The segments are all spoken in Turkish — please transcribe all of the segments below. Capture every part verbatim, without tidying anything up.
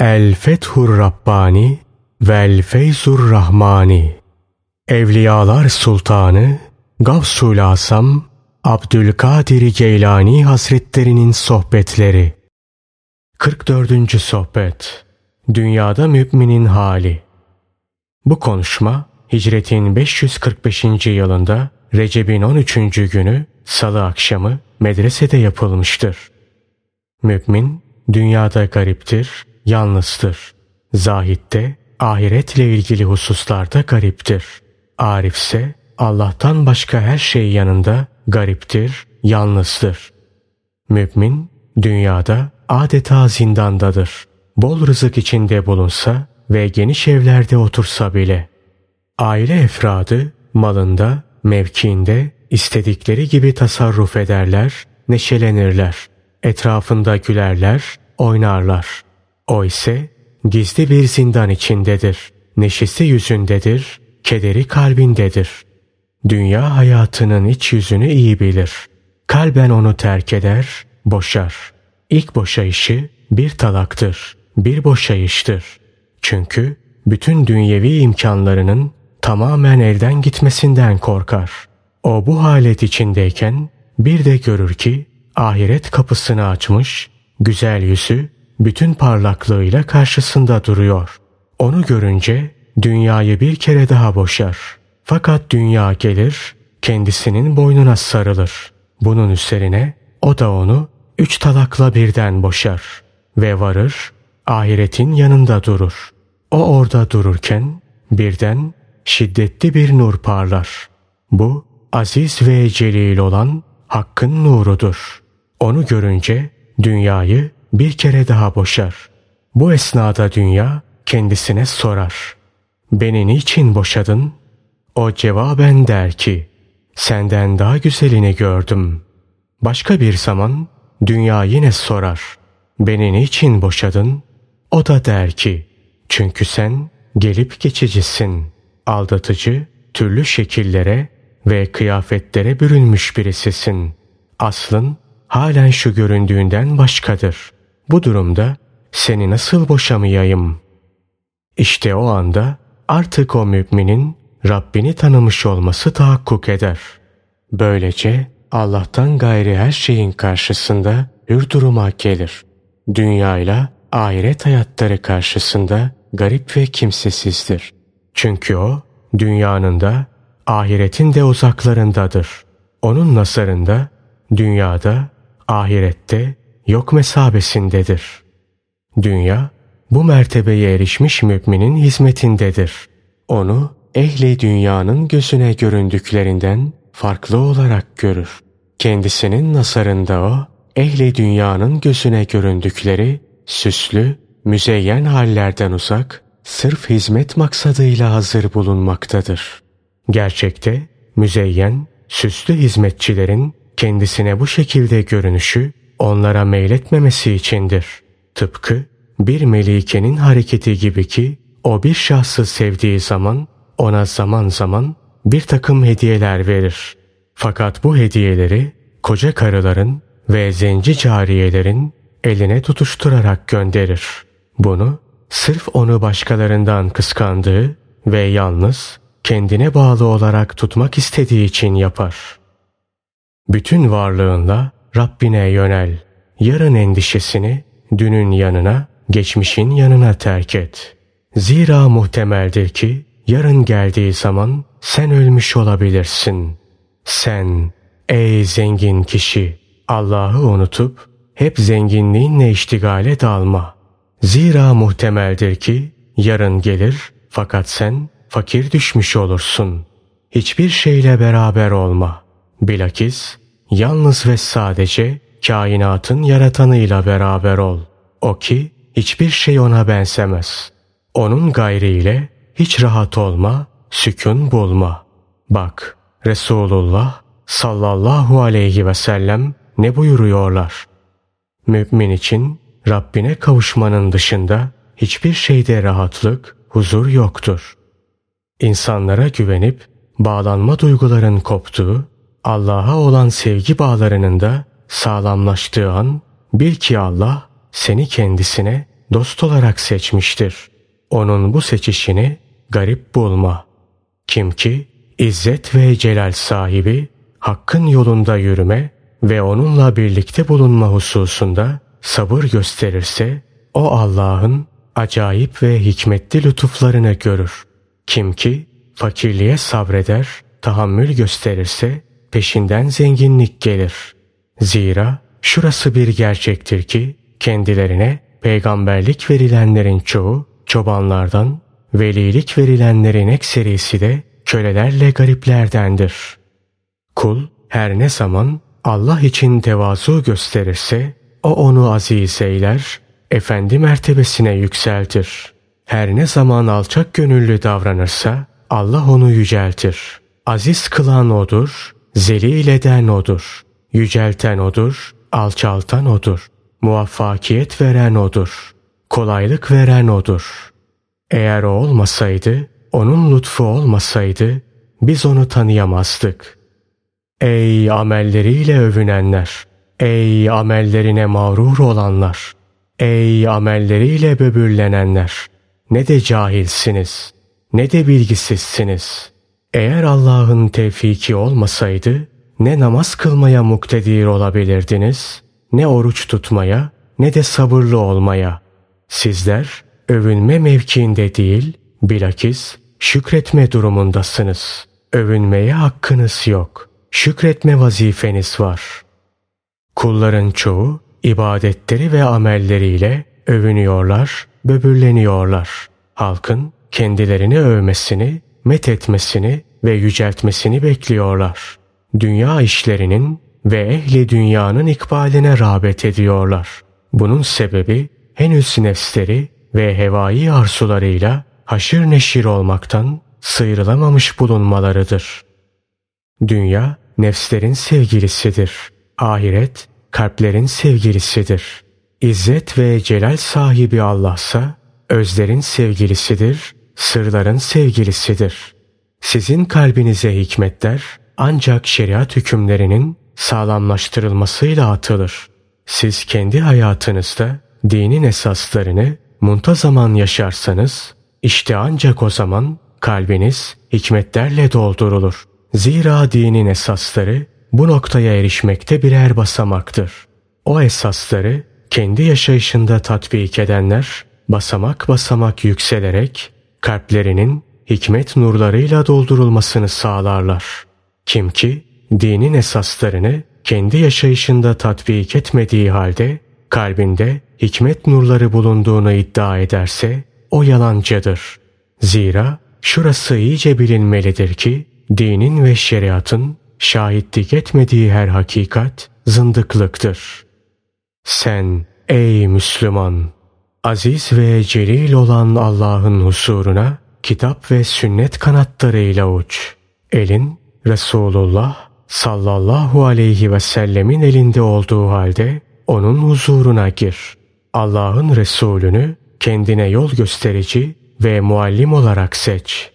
El Fethur Rabbani vel Feyzur Rahmani. Evliyalar Sultanı Gavsul Asam Abdülkadir-i Ceylani Hazretlerinin sohbetleri. kırk dördüncü sohbet. Dünyada müminin hali. Bu konuşma Hicret'in beş yüz kırk beşinci yılında Recep'in on üçüncü günü Salı akşamı medresede yapılmıştır. Mümin dünyada gariptir, yalnızdır. Zahitte ahiretle ilgili hususlarda gariptir. Arif ise Allah'tan başka her şey yanında gariptir, yalnızdır. Mümin dünyada adeta zindandadır. Bol rızık içinde bulunsa ve geniş evlerde otursa bile. Aile efradı malında, mevkiinde istedikleri gibi tasarruf ederler, neşelenirler. Etrafında gülerler, oynarlar. O ise gizli bir zindan içindedir. Neşesi yüzündedir, kederi kalbindedir. Dünya hayatının iç yüzünü iyi bilir. Kalben onu terk eder, boşar. İlk boşayışı bir talaktır, bir boşayıştır. Çünkü bütün dünyevi imkanlarının tamamen elden gitmesinden korkar. O bu halet içindeyken bir de görür ki ahiret kapısını açmış, güzel yüzü bütün parlaklığıyla karşısında duruyor. Onu görünce dünyayı bir kere daha boşar. Fakat dünya gelir, kendisinin boynuna sarılır. Bunun üzerine o da onu üç talakla birden boşar ve varır, ahiretin yanında durur. O orada dururken birden şiddetli bir nur parlar. Bu aziz ve celil olan Hakk'ın nurudur. Onu görünce dünyayı bir kere daha boşar. Bu esnada dünya kendisine sorar. Beni niçin boşadın? O cevaben der ki, senden daha güzelini gördüm. Başka bir zaman dünya yine sorar. Beni niçin boşadın? O da der ki, çünkü sen gelip geçicisin. Aldatıcı, türlü şekillere ve kıyafetlere bürünmüş birisisin. Aslın halen şu göründüğünden başkadır. Bu durumda seni nasıl boşamayayım? İşte o anda artık o müminin Rabbini tanımış olması tahakkuk eder. Böylece Allah'tan gayri her şeyin karşısında hür duruma gelir. Dünyayla ahiret hayatları karşısında garip ve kimsesizdir. Çünkü o dünyanın da ahiretin de uzaklarındadır. Onun nazarında dünyada, ahirette yok mesabesindedir. Dünya bu mertebeye erişmiş müminin hizmetindedir. Onu ehli dünyanın gözüne göründüklerinden farklı olarak görür. Kendisinin nazarında o ehli dünyanın gözüne göründükleri süslü, müzeyyen hallerden uzak, sırf hizmet maksadıyla hazır bulunmaktadır. Gerçekte müzeyyen, süslü hizmetçilerin kendisine bu şekilde görünüşü onlara meyletmemesi içindir. Tıpkı bir melikenin hareketi gibi ki o bir şahsı sevdiği zaman ona zaman zaman bir takım hediyeler verir. Fakat bu hediyeleri koca karıların ve zenci cariyelerin eline tutuşturarak gönderir. Bunu sırf onu başkalarından kıskandığı ve yalnız kendine bağlı olarak tutmak istediği için yapar. Bütün varlığınla Rabbine yönel. Yarın endişesini dünün yanına, geçmişin yanına terk et. Zira muhtemeldir ki yarın geldiği zaman sen ölmüş olabilirsin. Sen ey zengin kişi Allah'ı unutup hep zenginliğinle iştigale dalma. Zira muhtemeldir ki yarın gelir fakat sen fakir düşmüş olursun. Hiçbir şeyle beraber olma. Bilakis yalnız ve sadece kainatın yaratanıyla beraber ol. O ki hiçbir şey ona benzemez. Onun gayriyle hiç rahat olma, sükun bulma. Bak, Resulullah sallallahu aleyhi ve sellem ne buyuruyorlar? Mümin için Rabbine kavuşmanın dışında hiçbir şeyde rahatlık, huzur yoktur. İnsanlara güvenip bağlanma duyguların koptuğu, Allah'a olan sevgi bağlarının da sağlamlaştığı an bil ki Allah seni kendisine dost olarak seçmiştir. Onun bu seçişini garip bulma. Kim ki izzet ve celal sahibi hakkın yolunda yürüme ve onunla birlikte bulunma hususunda sabır gösterirse o Allah'ın acayip ve hikmetli lütuflarını görür. Kim ki fakirliğe sabreder, tahammül gösterirse peşinden zenginlik gelir. Zira şurası bir gerçektir ki kendilerine peygamberlik verilenlerin çoğu çobanlardan, velilik verilenlerin ekserisi de kölelerle gariplerdendir. Kul her ne zaman Allah için tevazu gösterirse o onu aziz eyler, efendi mertebesine yükseltir. Her ne zaman alçak gönüllü davranırsa Allah onu yüceltir. Aziz kılan odur, zelil eden odur. Yücelten odur, alçaltan odur. Muvaffakiyet veren odur. Kolaylık veren odur. Eğer o olmasaydı, onun lütfu olmasaydı biz onu tanıyamazdık. Ey amelleriyle övünenler! Ey amellerine mağrur olanlar! Ey amelleriyle böbürlenenler! Ne de cahilsiniz, ne de bilgisizsiniz. Eğer Allah'ın tevfiki olmasaydı ne namaz kılmaya muktedir olabilirdiniz, ne oruç tutmaya, ne de sabırlı olmaya. Sizler övünme mevkiinde değil, bilakis şükretme durumundasınız. Övünmeye hakkınız yok, şükretme vazifeniz var. Kulların çoğu ibadetleri ve amelleriyle övünüyorlar, böbürleniyorlar. Halkın kendilerini övmesini, met etmesini ve yüceltmesini bekliyorlar. Dünya işlerinin ve ehli dünyanın ikbaline rağbet ediyorlar. Bunun sebebi henüz nefsleri ve hevai arzularıyla haşır neşir olmaktan sıyrılamamış bulunmalarıdır. Dünya nefslerin sevgilisidir. Ahiret kalplerin sevgilisidir. İzzet ve celal sahibi Allah'sa özlerin sevgilisidir, sırların sevgilisidir. Sizin kalbinize hikmetler ancak şeriat hükümlerinin sağlamlaştırılmasıyla atılır. Siz kendi hayatınızda dinin esaslarını muntazaman yaşarsanız, işte ancak o zaman kalbiniz hikmetlerle doldurulur. Zira dinin esasları bu noktaya erişmekte birer basamaktır. O esasları kendi yaşayışında tatbik edenler basamak basamak yükselerek kalplerinin hikmet nurlarıyla doldurulmasını sağlarlar. Kim ki dinin esaslarını kendi yaşayışında tatbik etmediği halde kalbinde hikmet nurları bulunduğunu iddia ederse o yalancıdır. Zira şurası iyice bilinmelidir ki dinin ve şeriatın şahitlik etmediği her hakikat zındıklıktır. Sen ey Müslüman! Aziz ve celil olan Allah'ın huzuruna kitap ve sünnet kanatlarıyla uç. Elin Resulullah sallallahu aleyhi ve sellemin elinde olduğu halde onun huzuruna gir. Allah'ın Resulünü kendine yol gösterici ve muallim olarak seç.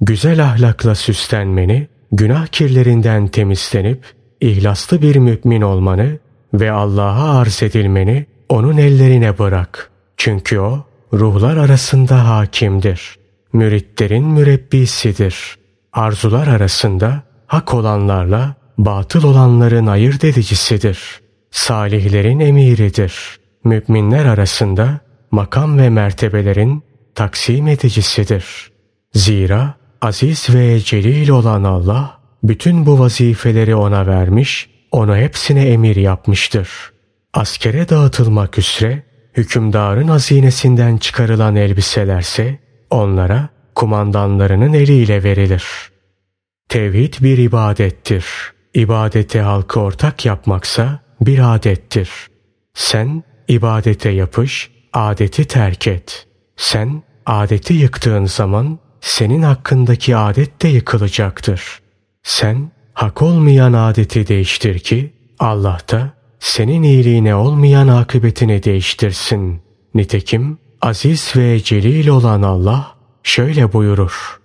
Güzel ahlakla süslenmeni, günah kirlerinden temizlenip ihlaslı bir mümin olmanı ve Allah'a arz edilmeni onun ellerine bırak. Çünkü o ruhlar arasında hakimdir. Müritlerin mürebbisidir. Arzular arasında hak olanlarla batıl olanların ayırt edicisidir. Salihlerin emiridir. Müminler arasında makam ve mertebelerin taksim edicisidir. Zira aziz ve celil olan Allah bütün bu vazifeleri ona vermiş, onu hepsine emir yapmıştır. Askere dağıtılmak üzere hükümdarın hazinesinden çıkarılan elbiselerse onlara kumandanlarının eliyle verilir. Tevhid bir ibadettir. İbadete halkı ortak yapmaksa bir adettir. Sen ibadete yapış, adeti terk et. Sen adeti yıktığın zaman senin hakkındaki adet de yıkılacaktır. Sen hak olmayan adeti değiştir ki Allah da senin iyiliğine olmayan akıbetini değiştirsin. Nitekim aziz ve celil olan Allah şöyle buyurur: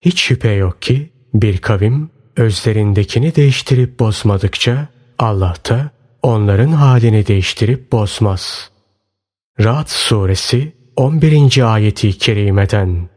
Hiç şüphe yok ki bir kavim özlerindekini değiştirip bozmadıkça Allah da onların halini değiştirip bozmaz. Ra'd suresi on birinci ayeti kerimeden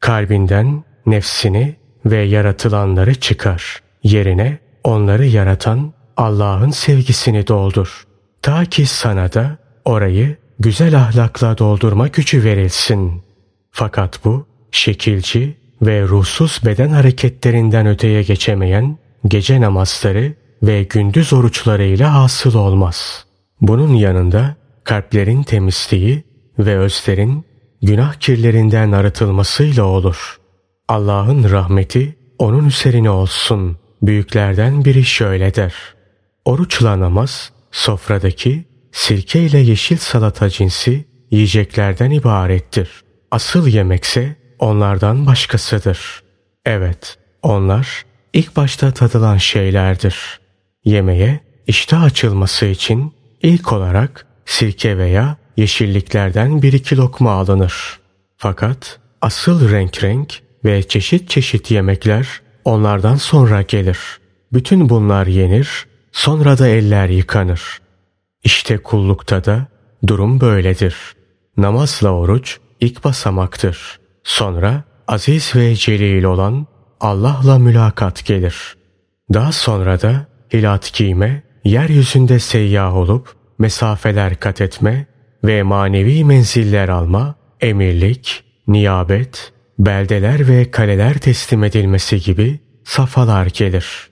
kalbinden nefsini ve yaratılanları çıkar. Yerine onları yaratan Allah'ın sevgisini doldur. Ta ki sana da orayı güzel ahlakla doldurma gücü verilsin. Fakat bu şekilci ve ruhsuz beden hareketlerinden öteye geçemeyen gece namazları ve gündüz oruçlarıyla hasıl olmaz. Bunun yanında kalplerin temizliği ve özlerin günah kirlerinden arıtılmasıyla olur. Allah'ın rahmeti onun üzerine olsun. Büyüklerden biri şöyle der: oruçla namaz, sofradaki sirke ile yeşil salata cinsi yiyeceklerden ibarettir. Asıl yemekse onlardan başkasıdır. Evet, onlar ilk başta tadılan şeylerdir. Yemeğe iştah açılması için ilk olarak sirke veya yeşilliklerden bir iki lokma alınır. Fakat asıl renk renk ve çeşit çeşit yemekler onlardan sonra gelir. Bütün bunlar yenir, sonra da eller yıkanır. İşte kullukta da durum böyledir. Namazla oruç ilk basamaktır. Sonra aziz ve celil olan Allah'la mülakat gelir. Daha sonra da hilat giyme, yeryüzünde seyyah olup mesafeler kat etme ve manevi menziller alma, emirlik, niyabet, beldeler ve kaleler teslim edilmesi gibi safalar gelir.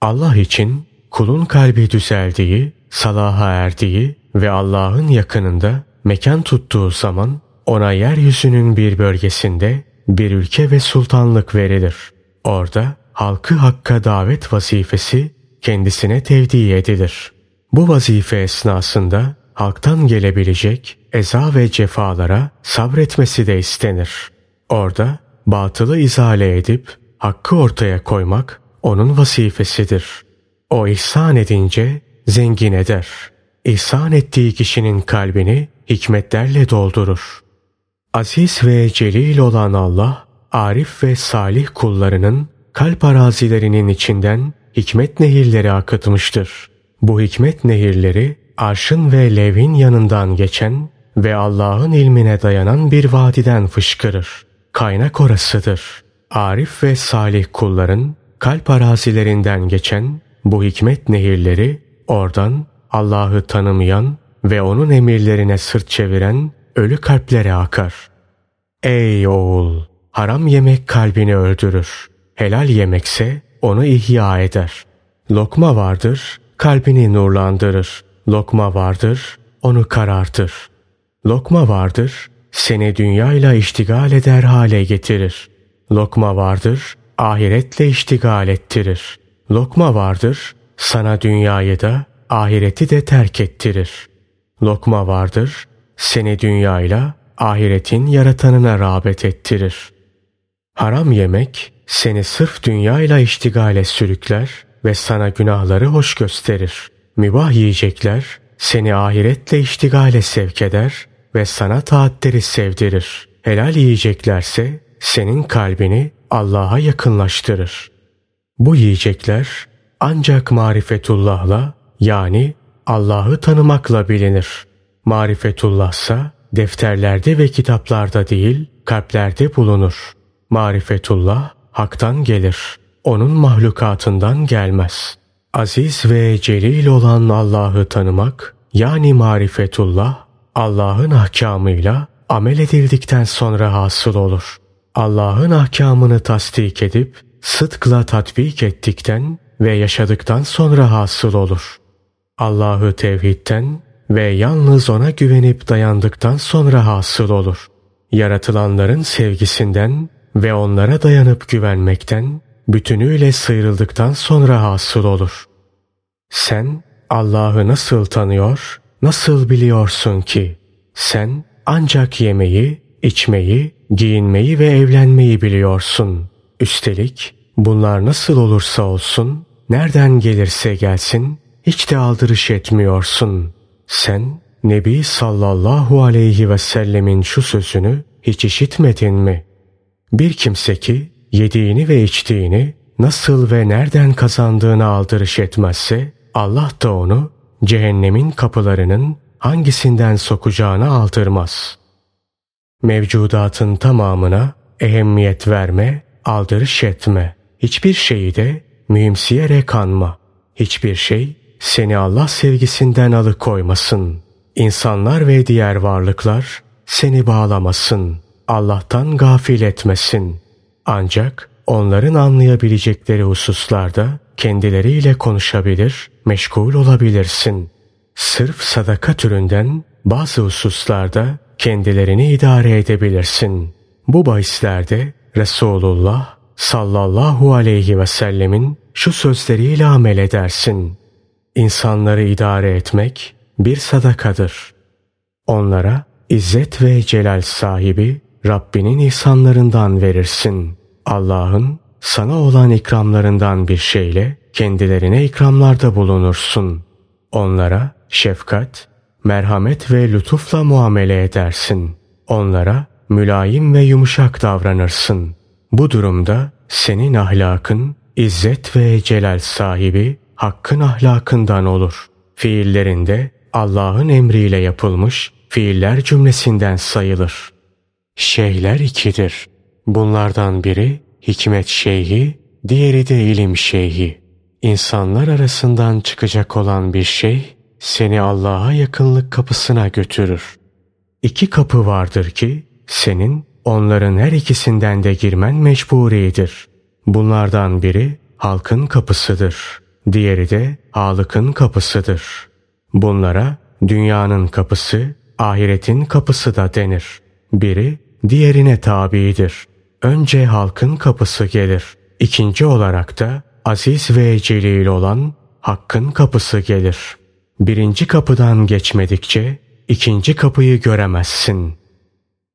Allah için kulun kalbi düzeldiği, salaha erdiği ve Allah'ın yakınında mekan tuttuğu zaman ona yeryüzünün bir bölgesinde bir ülke ve sultanlık verilir. Orada halkı hakka davet vazifesi kendisine tevdi edilir. Bu vazife esnasında halktan gelebilecek eza ve cefalara sabretmesi de istenir. Orada batılı izale edip hakkı ortaya koymak onun vazifesidir. O ihsan edince zengin eder. İhsan ettiği kişinin kalbini hikmetlerle doldurur. Aziz ve celil olan Allah, arif ve salih kullarının kalp arazilerinin içinden hikmet nehirleri akıtmıştır. Bu hikmet nehirleri arşın ve levhin yanından geçen ve Allah'ın ilmine dayanan bir vadiden fışkırır. Kaynak orasıdır. Arif ve salih kulların kalp arazilerinden geçen bu hikmet nehirleri oradan Allah'ı tanımayan ve onun emirlerine sırt çeviren ölü kalplere akar. Ey oğul! Haram yemek kalbini öldürür. Helal yemekse onu ihya eder. Lokma vardır, kalbini nurlandırır. Lokma vardır, onu karartır. Lokma vardır, seni dünyayla iştigal eder hale getirir. Lokma vardır, ahiretle iştigal ettirir. Lokma vardır, sana dünyayı da ahireti de terk ettirir. Lokma vardır, seni dünyayla ahiretin yaratanına rağbet ettirir. Haram yemek seni sırf dünyayla iştigale sürükler ve sana günahları hoş gösterir. Mübah yiyecekler seni ahiretle iştigale sevk eder ve sana taatleri sevdirir. Helal yiyeceklerse senin kalbini Allah'a yakınlaştırır. Bu yiyecekler ancak marifetullahla, yani Allah'ı tanımakla bilinir. Marifetullahsa defterlerde ve kitaplarda değil, kalplerde bulunur. Marifetullah haktan gelir. Onun mahlukatından gelmez. Aziz ve celil olan Allah'ı tanımak, yani marifetullah, Allah'ın ahkamıyla amel edildikten sonra hasıl olur. Allah'ın ahkamını tasdik edip sıdkla tatbik ettikten ve yaşadıktan sonra hasıl olur. Allah'ı tevhidten ve yalnız ona güvenip dayandıktan sonra hasıl olur. Yaratılanların sevgisinden ve onlara dayanıp güvenmekten bütünüyle sıyrıldıktan sonra hasıl olur. Sen Allah'ı nasıl tanıyor, nasıl biliyorsun ki? Sen ancak yemeyi, içmeyi, giyinmeyi ve evlenmeyi biliyorsun. Üstelik bunlar nasıl olursa olsun, nereden gelirse gelsin, hiç de aldırış etmiyorsun. Sen Nebi sallallahu aleyhi ve sellemin şu sözünü hiç işitmedin mi? Bir kimse ki yediğini ve içtiğini nasıl ve nereden kazandığına aldırış etmezse, Allah da onu cehennemin kapılarının hangisinden sokacağını aldırmaz. Mevcudatın tamamına ehemmiyet verme, aldırış etme. Hiçbir şeyi de mühimseyerek anma. Hiçbir şey seni Allah sevgisinden alıkoymasın. İnsanlar ve diğer varlıklar seni bağlamasın. Allah'tan gafil etmesin. Ancak onların anlayabilecekleri hususlarda kendileriyle konuşabilir, meşgul olabilirsin. Sırf sadaka türünden bazı hususlarda kendilerini idare edebilirsin. Bu bahislerde Resulullah sallallahu aleyhi ve sellemin şu sözleriyle amel edersin. İnsanları idare etmek bir sadakadır. Onlara izzet ve celal sahibi Rabbinin ihsanlarından verirsin. Allah'ın sana olan ikramlarından bir şeyle kendilerine ikramlarda bulunursun. Onlara şefkat, merhamet ve lütufla muamele edersin. Onlara mülayim ve yumuşak davranırsın. Bu durumda senin ahlakın, izzet ve celal sahibi Hakk'ın ahlakından olur. Fiillerinde Allah'ın emriyle yapılmış fiiller cümlesinden sayılır. Şeyhler ikidir. Bunlardan biri hikmet şeyhi, diğeri de ilim şeyhi. İnsanlar arasından çıkacak olan bir şeyh seni Allah'a yakınlık kapısına götürür. İki kapı vardır ki senin onların her ikisinden de girmen mecburidir. Bunlardan biri halkın kapısıdır. Diğeri de Halık'ın kapısıdır. Bunlara dünyanın kapısı, ahiretin kapısı da denir. Biri diğerine tabidir. Önce halkın kapısı gelir. İkinci olarak da aziz ve celil olan Hakk'ın kapısı gelir. Birinci kapıdan geçmedikçe ikinci kapıyı göremezsin.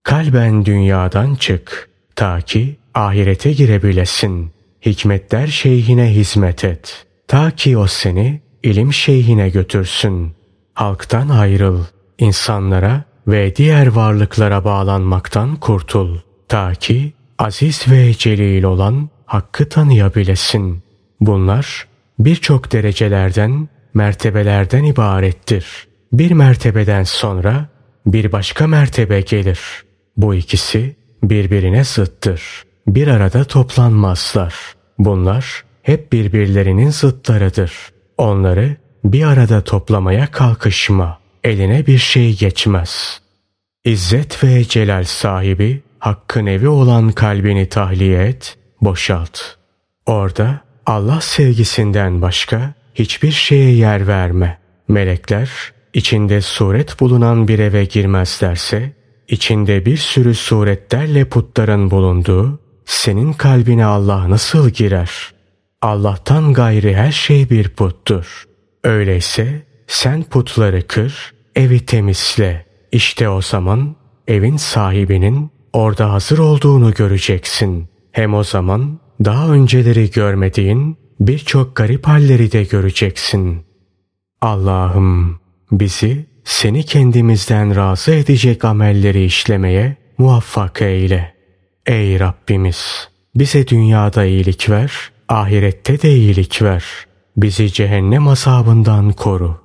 Kalben dünyadan çık, ta ki ahirete girebilesin. Hikmetler şeyhine hizmet et, ta ki o seni ilim şeyhine götürsün. Halktan ayrıl, insanlara ve diğer varlıklara bağlanmaktan kurtul, ta ki aziz ve celil olan Hakk'ı tanıyabilesin. Bunlar birçok derecelerden, mertebelerden ibarettir. Bir mertebeden sonra bir başka mertebe gelir. Bu ikisi birbirine zıttır. Bir arada toplanmazlar. Bunlar hep birbirlerinin zıtlarıdır. Onları bir arada toplamaya kalkışma. Eline bir şey geçmez. İzzet ve celal sahibi Hakk'ın evi olan kalbini tahliye et, boşalt. Orada Allah sevgisinden başka hiçbir şeye yer verme. Melekler içinde suret bulunan bir eve girmezlerse, içinde bir sürü suretlerle putların bulunduğu, senin kalbine Allah nasıl girer? Allah'tan gayri her şey bir puttur. Öyleyse sen putları kır, evi temizle. İşte o zaman evin sahibinin orada hazır olduğunu göreceksin. Hem o zaman daha önceleri görmediğin birçok garip halleri de göreceksin. Allah'ım bizi seni kendimizden razı edecek amelleri işlemeye muvaffak eyle. Ey Rabbimiz! Bize dünyada iyilik ver, ahirette de iyilik ver. Bizi cehennem azabından koru.